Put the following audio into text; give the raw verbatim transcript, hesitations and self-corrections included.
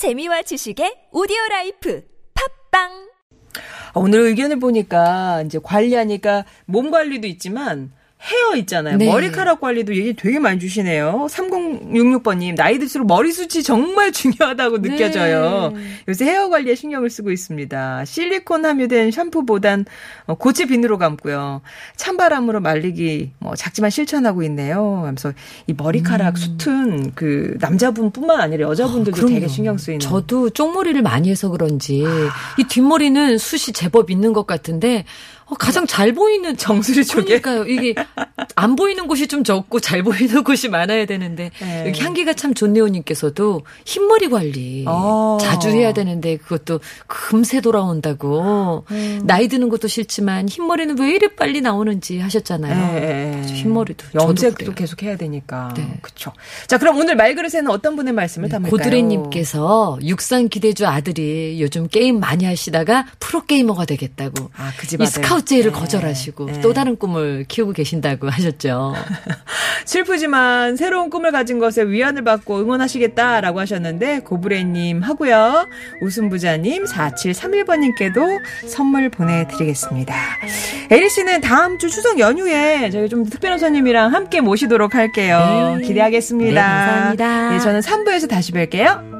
재미와 지식의 오디오라이프 팝빵. 오늘 의견을 보니까 이제 관리하니까 몸 관리도 있지만 헤어 있잖아요. 네. 머리카락 관리도 얘기 되게 많이 주시네요. 삼공육육 번님, 나이 들수록 머리숱이 정말 중요하다고 네. 느껴져요. 요새 헤어 관리에 신경을 쓰고 있습니다. 실리콘 함유된 샴푸보단 고체 비누로 감고요. 찬바람으로 말리기 뭐 작지만 실천하고 있네요. 하면서 이 머리카락 음. 숱은 그 남자분뿐만 아니라 여자분들도 아, 되게 신경 쓰이는. 저도 쪽머리를 많이 해서 그런지 아. 이 뒷머리는 숱이 제법 있는 것 같은데 가장 잘 보이는 정수리 쪽에. 그러니까요. 이게 안 보이는 곳이 좀 적고 잘 보이는 곳이 많아야 되는데 네. 여기 향기가 참 좋네요 님께서도 흰머리 관리 오. 자주 해야 되는데 그것도 금세 돌아온다고 음. 나이 드는 것도 싫지만 흰머리는 왜 이리 빨리 나오는지 하셨잖아요. 네. 흰머리도. 염색도 계속 해야 되니까. 네. 그렇죠. 자 그럼 오늘 말그릇에는 어떤 분의 말씀을 네. 담을까요? 고드레 님께서 육상 기대주 아들이 요즘 게임 많이 하시다가 프로게이머가 되겠다고. 아, 그 집 아들. 이 스카우 제의를 네. 거절하시고 네. 또 다른 꿈을 키우고 계신다고 하셨죠. 슬프지만 새로운 꿈을 가진 것에 위안을 받고 응원하시겠다라고 하셨는데 고브레님 하고요. 웃음부자님 사칠삼일 번님께도 선물 보내드리겠습니다. 에리 씨는 다음 주 추석 연휴에 저희 좀 특별한 손님이랑 함께 모시도록 할게요. 네. 기대하겠습니다. 네, 감사합니다. 네, 저는 삼 부에서 다시 뵐게요.